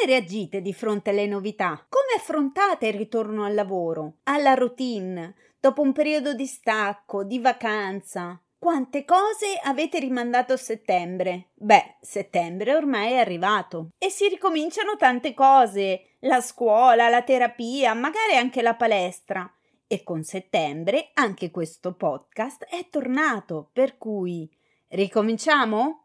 Come reagite di fronte alle novità? Come affrontate il ritorno al lavoro, alla routine, dopo un periodo di stacco, di vacanza? Quante cose avete rimandato a settembre? Beh, settembre ormai è arrivato e si ricominciano tante cose, la scuola, la terapia, magari anche la palestra. E con settembre anche questo podcast è tornato, per cui ricominciamo?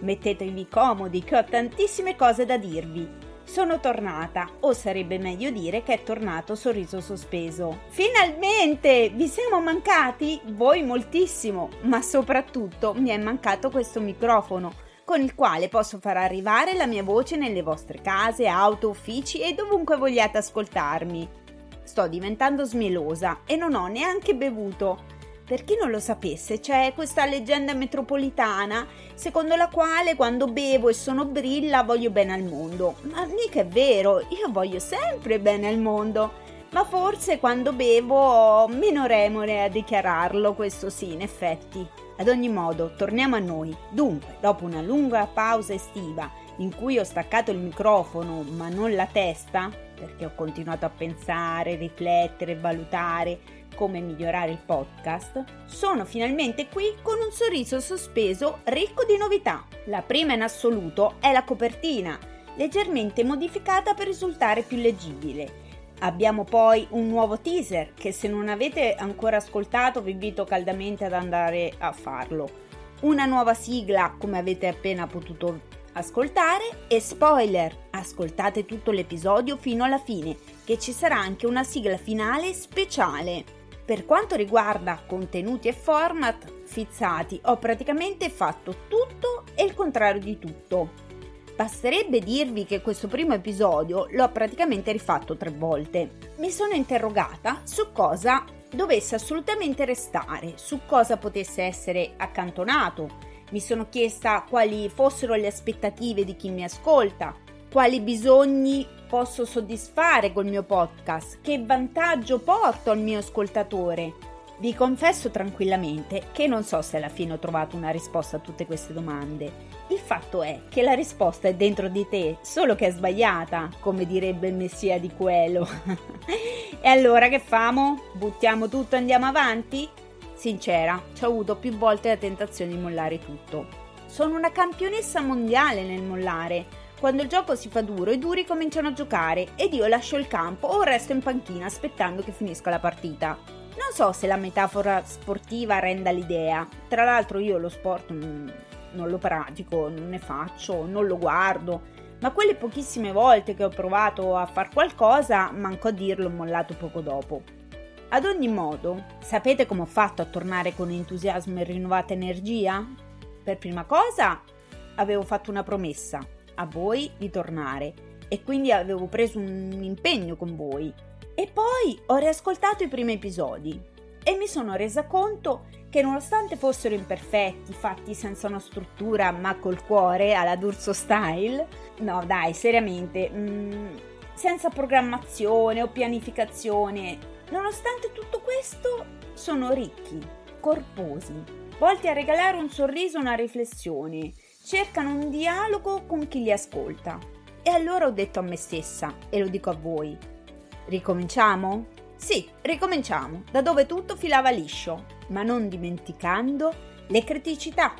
Mettetevi comodi che ho tantissime cose da dirvi. Sono tornata, o sarebbe meglio dire che è tornato Sorriso Sospeso. Finalmente! Vi siamo mancati? Voi moltissimo, ma soprattutto mi è mancato questo microfono con il quale posso far arrivare la mia voce nelle vostre case, auto, uffici e dovunque vogliate ascoltarmi. Sto diventando smelosa e non ho neanche bevuto. Per chi non lo sapesse, c'è questa leggenda metropolitana secondo la quale quando bevo e sono brilla voglio bene al mondo. Ma mica è vero, io voglio sempre bene al mondo, ma forse quando bevo ho meno remore a dichiararlo, questo sì, in effetti. Ad ogni modo, torniamo a noi. Dunque, dopo una lunga pausa estiva in cui ho staccato il microfono ma non la testa, perché ho continuato a pensare, riflettere, valutare come migliorare il podcast, sono finalmente qui con un sorriso sospeso ricco di novità. La prima in assoluto è la copertina, leggermente modificata per risultare più leggibile. Abbiamo poi un nuovo teaser che, se non avete ancora ascoltato, vi invito caldamente ad andare a farlo. Una nuova sigla, come avete appena potuto ascoltare, e spoiler, ascoltate tutto l'episodio fino alla fine, che ci sarà anche una sigla finale speciale. Per quanto riguarda contenuti e format, Fizzati, ho praticamente fatto tutto e il contrario di tutto. Basterebbe dirvi che questo primo episodio l'ho praticamente rifatto 3 volte. Mi sono interrogata su cosa dovesse assolutamente restare, su cosa potesse essere accantonato. Mi sono chiesta quali fossero le aspettative di chi mi ascolta, quali bisogni posso soddisfare col mio podcast, che vantaggio porto al mio ascoltatore. Vi confesso tranquillamente che non so se alla fine ho trovato una risposta a tutte queste domande. Il fatto è che la risposta è dentro di te, solo che è sbagliata, come direbbe il messia di Coelho. E allora che famo? Buttiamo tutto e andiamo avanti? Sincera, ci ho avuto più volte la tentazione di mollare tutto. Sono una campionessa mondiale nel mollare. Quando il gioco si fa duro, i duri cominciano a giocare ed io lascio il campo o resto in panchina aspettando che finisca la partita. Non so se la metafora sportiva renda l'idea. Tra l'altro io lo sport non lo pratico, non ne faccio, non lo guardo. Ma quelle pochissime volte che ho provato a far qualcosa, manco a dirlo, ho mollato poco dopo. Ad ogni modo, sapete come ho fatto a tornare con entusiasmo e rinnovata energia? Per prima cosa avevo fatto una promessa a voi di tornare e quindi avevo preso un impegno con voi. E poi ho riascoltato i primi episodi e mi sono resa conto che, nonostante fossero imperfetti, fatti senza una struttura ma col cuore alla D'Urso style, no dai, seriamente, senza programmazione o pianificazione, nonostante tutto questo, sono ricchi, corposi, volti a regalare un sorriso, una riflessione, cercano un dialogo con chi li ascolta. E allora ho detto a me stessa, e lo dico a voi, ricominciamo? Sì, ricominciamo, da dove tutto filava liscio, ma non dimenticando le criticità,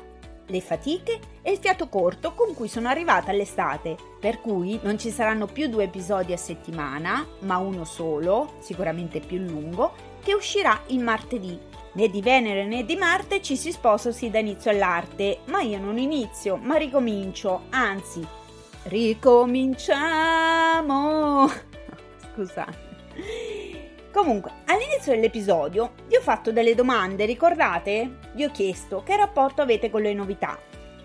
le fatiche e il fiato corto con cui sono arrivata all'estate, per cui non ci saranno più 2 episodi a settimana, ma uno solo, sicuramente più lungo, che uscirà il martedì. Né di Venere né di Marte ci si sposa, si dà inizio all'arte, ma io non inizio, ma ricomincio, anzi, ricominciamo! Scusate. Comunque, all'inizio dell'episodio vi ho fatto delle domande, ricordate? Vi ho chiesto che rapporto avete con le novità.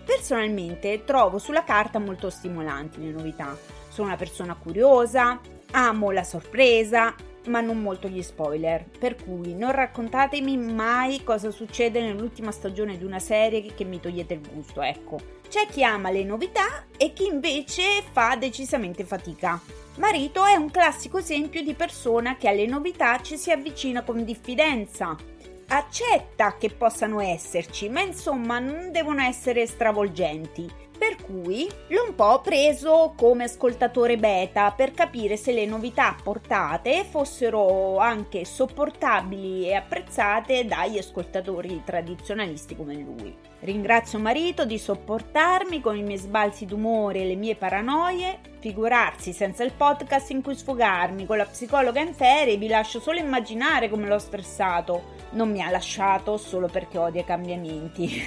Personalmente trovo sulla carta molto stimolanti le novità. Sono una persona curiosa, Amo la sorpresa, ma non molto gli spoiler, per cui non raccontatemi mai cosa succede nell'ultima stagione di una serie che mi togliete il gusto, ecco. C'è chi ama le novità e chi invece fa decisamente fatica. Marito è un classico esempio di persona che alle novità ci si avvicina con diffidenza. Accetta che possano esserci, ma insomma non devono essere stravolgenti. Per cui l'ho un po' preso come ascoltatore beta per capire se le novità apportate fossero anche sopportabili e apprezzate dagli ascoltatori tradizionalisti come lui. Ringrazio marito di sopportarmi con i miei sbalzi d'umore e le mie paranoie, figurarsi senza il podcast in cui sfogarmi con la psicologa in ferie, vi lascio solo immaginare come l'ho stressato. Non mi ha lasciato solo perché odia i cambiamenti.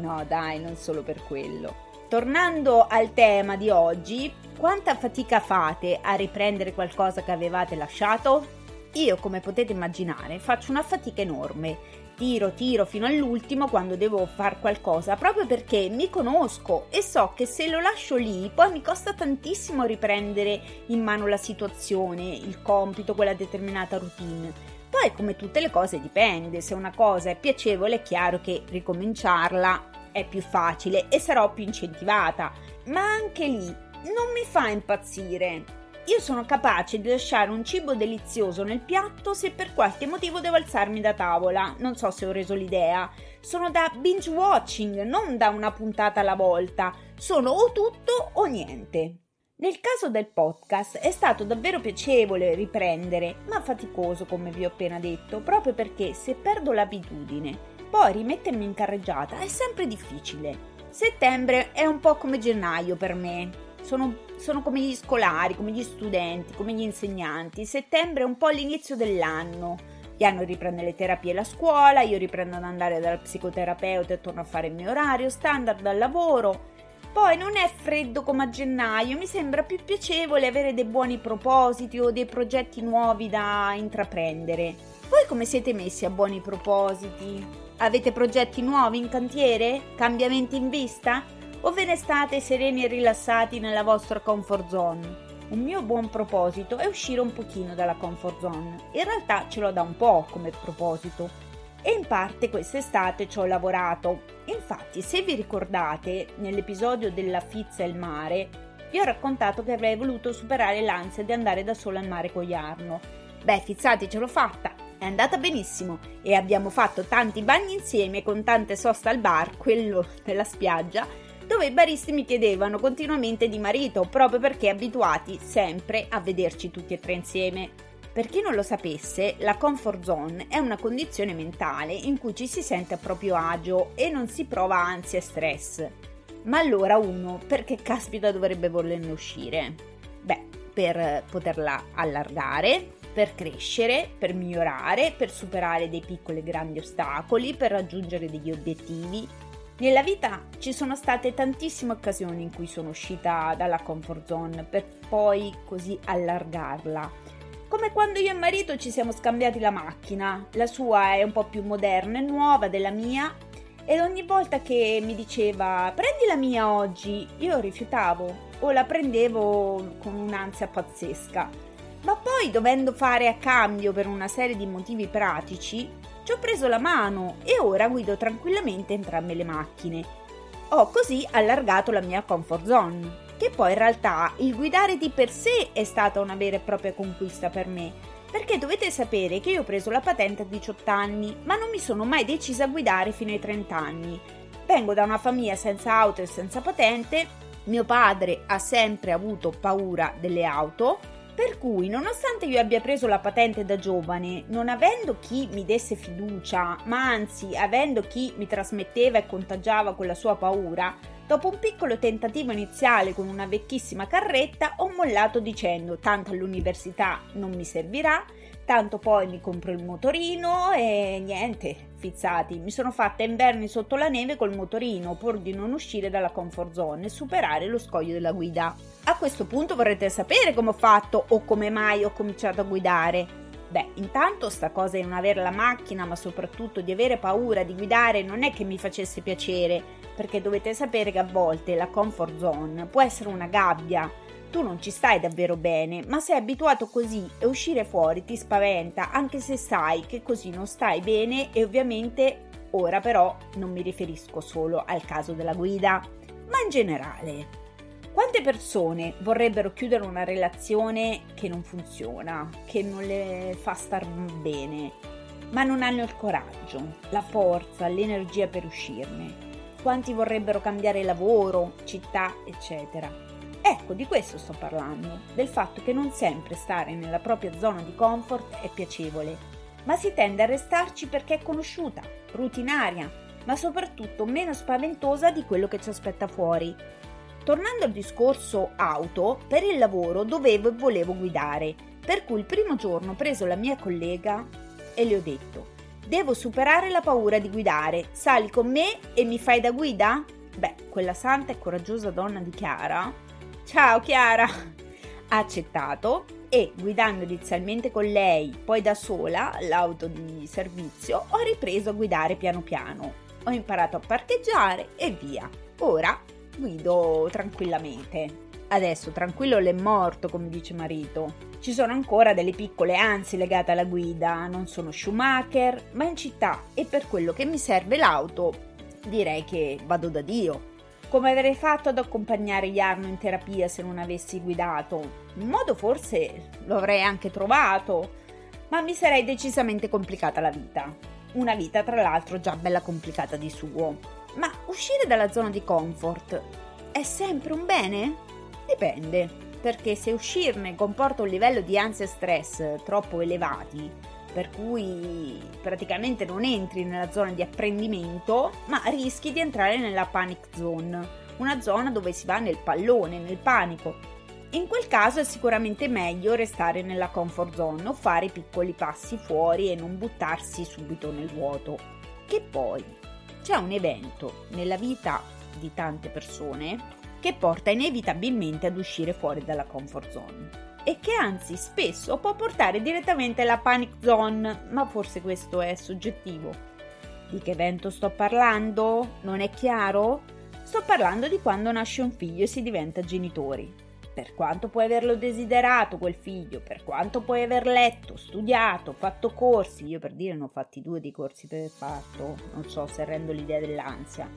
No dai, non solo per quello. Tornando al tema di oggi, quanta fatica fate a riprendere qualcosa che avevate lasciato? Io, come potete immaginare, faccio una fatica enorme. Tiro fino all'ultimo quando devo far qualcosa, proprio perché mi conosco e so che se lo lascio lì poi mi costa tantissimo riprendere in mano la situazione, il compito, quella determinata routine. Poi, come tutte le cose, dipende. Se una cosa è piacevole è chiaro che ricominciarla è più facile e sarò più incentivata, ma anche lì non mi fa impazzire. Io sono capace di lasciare un cibo delizioso nel piatto se per qualche motivo devo alzarmi da tavola, non so se ho reso l'idea. Sono da binge watching, non da una puntata alla volta, sono o tutto o niente. Nel caso del podcast è stato davvero piacevole riprendere, ma faticoso come vi ho appena detto, proprio perché se perdo l'abitudine, poi rimettermi in carreggiata è sempre difficile. Settembre è un po' come gennaio per me, sono come gli scolari, come gli studenti, come gli insegnanti, settembre è un po' l'inizio dell'anno. Yarno riprende le terapie e la scuola, io riprendo ad andare dal psicoterapeuta e torno a fare il mio orario standard al lavoro. Poi non è freddo come a gennaio, mi sembra più piacevole avere dei buoni propositi o dei progetti nuovi da intraprendere. Voi come siete messi a buoni propositi? Avete progetti nuovi in cantiere? Cambiamenti in vista? O ve ne state sereni e rilassati nella vostra comfort zone? Un mio buon proposito è uscire un pochino dalla comfort zone. In realtà ce l'ho da un po' come proposito. E in parte quest'estate ci ho lavorato. Infatti, se vi ricordate, nell'episodio della pizza e il mare, vi ho raccontato che avrei voluto superare l'ansia di andare da sola al mare con Yarno. Beh, fizzati, ce l'ho fatta, è andata benissimo e abbiamo fatto tanti bagni insieme con tante soste al bar, quello della spiaggia, dove i baristi mi chiedevano continuamente di marito, proprio perché abituati sempre a vederci tutti e tre insieme. Per chi non lo sapesse, la comfort zone è una condizione mentale in cui ci si sente a proprio agio e non si prova ansia e stress. Ma allora uno, perché caspita dovrebbe volerne uscire? Beh, per poterla allargare, per crescere, per migliorare, per superare dei piccoli e grandi ostacoli, per raggiungere degli obiettivi. Nella vita ci sono state tantissime occasioni in cui sono uscita dalla comfort zone per poi così allargarla. Come quando io e marito ci siamo scambiati la macchina, la sua è un po' più moderna e nuova della mia ed ogni volta che mi diceva prendi la mia oggi, io rifiutavo o la prendevo con un'ansia pazzesca. Ma poi dovendo fare a cambio per una serie di motivi pratici, ci ho preso la mano e ora guido tranquillamente entrambe le macchine. Ho così allargato la mia comfort zone. Che poi in realtà il guidare di per sé è stata una vera e propria conquista per me, perché dovete sapere che io ho preso la patente a 18 anni, ma non mi sono mai decisa a guidare fino ai 30 anni. Vengo da una famiglia senza auto e senza patente, mio padre ha sempre avuto paura delle auto, per cui nonostante io abbia preso la patente da giovane, non avendo chi mi desse fiducia, ma anzi avendo chi mi trasmetteva e contagiava con la sua paura, dopo un piccolo tentativo iniziale con una vecchissima carretta ho mollato dicendo tanto all'università non mi servirà, tanto poi mi compro il motorino e niente, fizzati, mi sono fatta inverni sotto la neve col motorino pur di non uscire dalla comfort zone e superare lo scoglio della guida. A questo punto vorrete sapere come ho fatto o come mai ho cominciato a guidare. Beh, intanto sta cosa di non avere la macchina, ma soprattutto di avere paura di guidare non è che mi facesse piacere, perché dovete sapere che a volte la comfort zone può essere una gabbia, Tu non ci stai davvero bene, ma sei abituato così e uscire fuori ti spaventa, anche se sai che così non stai bene. E ovviamente ora però non mi riferisco solo al caso della guida, ma in generale. Quante persone vorrebbero chiudere una relazione che non funziona, che non le fa star bene, ma non hanno il coraggio, la forza, l'energia per uscirne? Quanti vorrebbero cambiare lavoro, città, eccetera? Ecco, di questo sto parlando, del fatto che non sempre stare nella propria zona di comfort è piacevole, ma si tende a restarci perché è conosciuta, rutinaria, ma soprattutto meno spaventosa di quello che ci aspetta fuori. Tornando al discorso auto, per il lavoro dovevo e volevo guidare, per cui il primo giorno ho preso la mia collega e le ho detto: devo superare la paura di guidare, sali con me e mi fai da guida? Beh, quella santa e coraggiosa donna di Chiara, ciao Chiara, ha accettato e guidando inizialmente con lei, poi da sola, l'auto di servizio, ho ripreso a guidare piano piano, ho imparato a parcheggiare e via, ora guido tranquillamente. Adesso tranquillo l'è morto, come dice marito. Ci sono ancora delle piccole ansie legate alla guida, non sono Schumacher, ma in città e per quello che mi serve l'auto direi che vado da Dio. Come avrei fatto ad accompagnare Yarno in terapia se non avessi guidato? In modo forse lo avrei anche trovato, ma mi sarei decisamente complicata la vita. Una vita tra l'altro già bella complicata di suo. Ma uscire dalla zona di comfort è sempre un bene? Dipende, perché se uscirne comporta un livello di ansia e stress troppo elevati, per cui praticamente non entri nella zona di apprendimento, ma rischi di entrare nella panic zone, una zona dove si va nel pallone, nel panico. In quel caso è sicuramente meglio restare nella comfort zone o fare piccoli passi fuori e non buttarsi subito nel vuoto. Che poi c'è un evento nella vita di tante persone che porta inevitabilmente ad uscire fuori dalla comfort zone e che anzi spesso può portare direttamente alla panic zone, ma forse questo è soggettivo. Di che evento sto parlando? Non è chiaro? Sto parlando di quando nasce un figlio e si diventa genitori. Per quanto puoi averlo desiderato quel figlio, per quanto puoi aver letto, studiato, fatto corsi, io per dire ne ho fatti 2 di corsi per parto, non so se rendo l'idea dell'ansia.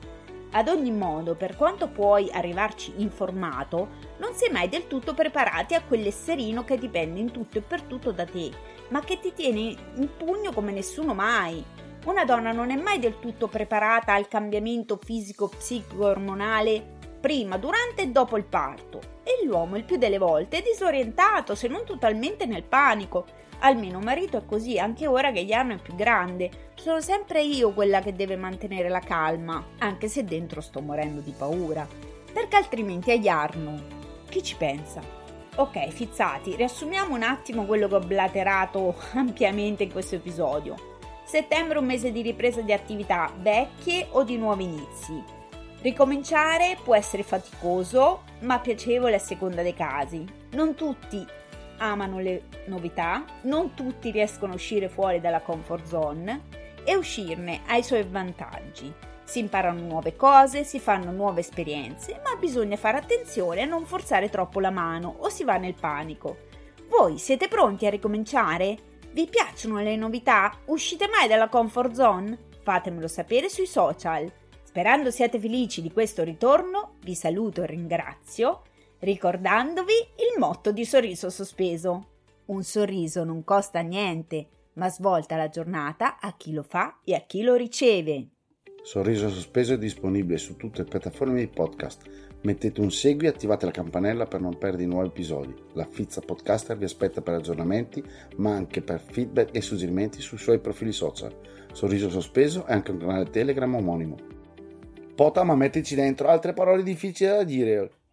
Ad ogni modo, per quanto puoi arrivarci informato, non sei mai del tutto preparati a quell'esserino che dipende in tutto e per tutto da te, ma che ti tiene in pugno come nessuno mai. Una donna non è mai del tutto preparata al cambiamento fisico-psico-ormonale prima, durante e dopo il parto, e l'uomo il più delle volte è disorientato, se non totalmente nel panico. Almeno marito è così, anche ora che Yarno è più grande. Sono sempre io quella che deve mantenere la calma, anche se dentro sto morendo di paura, perché altrimenti a Yarno chi ci pensa? Ok, fizzati, riassumiamo un attimo quello che ho blaterato ampiamente in questo episodio. Settembre, un mese di ripresa di attività vecchie o di nuovi inizi. Ricominciare può essere faticoso, ma piacevole a seconda dei casi. Non tutti amano le novità, non tutti riescono a uscire fuori dalla comfort zone e uscirne ha i suoi vantaggi. Si imparano nuove cose, si fanno nuove esperienze, ma bisogna fare attenzione a non forzare troppo la mano o si va nel panico. Voi siete pronti a ricominciare? Vi piacciono le novità? Uscite mai dalla comfort zone? Fatemelo sapere sui social. Sperando siate felici di questo ritorno, vi saluto e ringrazio, ricordandovi il motto di Sorriso Sospeso. Un sorriso non costa niente, ma svolta la giornata a chi lo fa e a chi lo riceve. Sorriso Sospeso è disponibile su tutte le piattaforme di podcast. Mettete un segui e attivate la campanella per non perdere nuovi episodi. La Fizza Podcaster vi aspetta per aggiornamenti, ma anche per feedback e suggerimenti sui suoi profili social. Sorriso Sospeso è anche un canale Telegram omonimo. Pota, ma mettici dentro altre parole difficili da dire.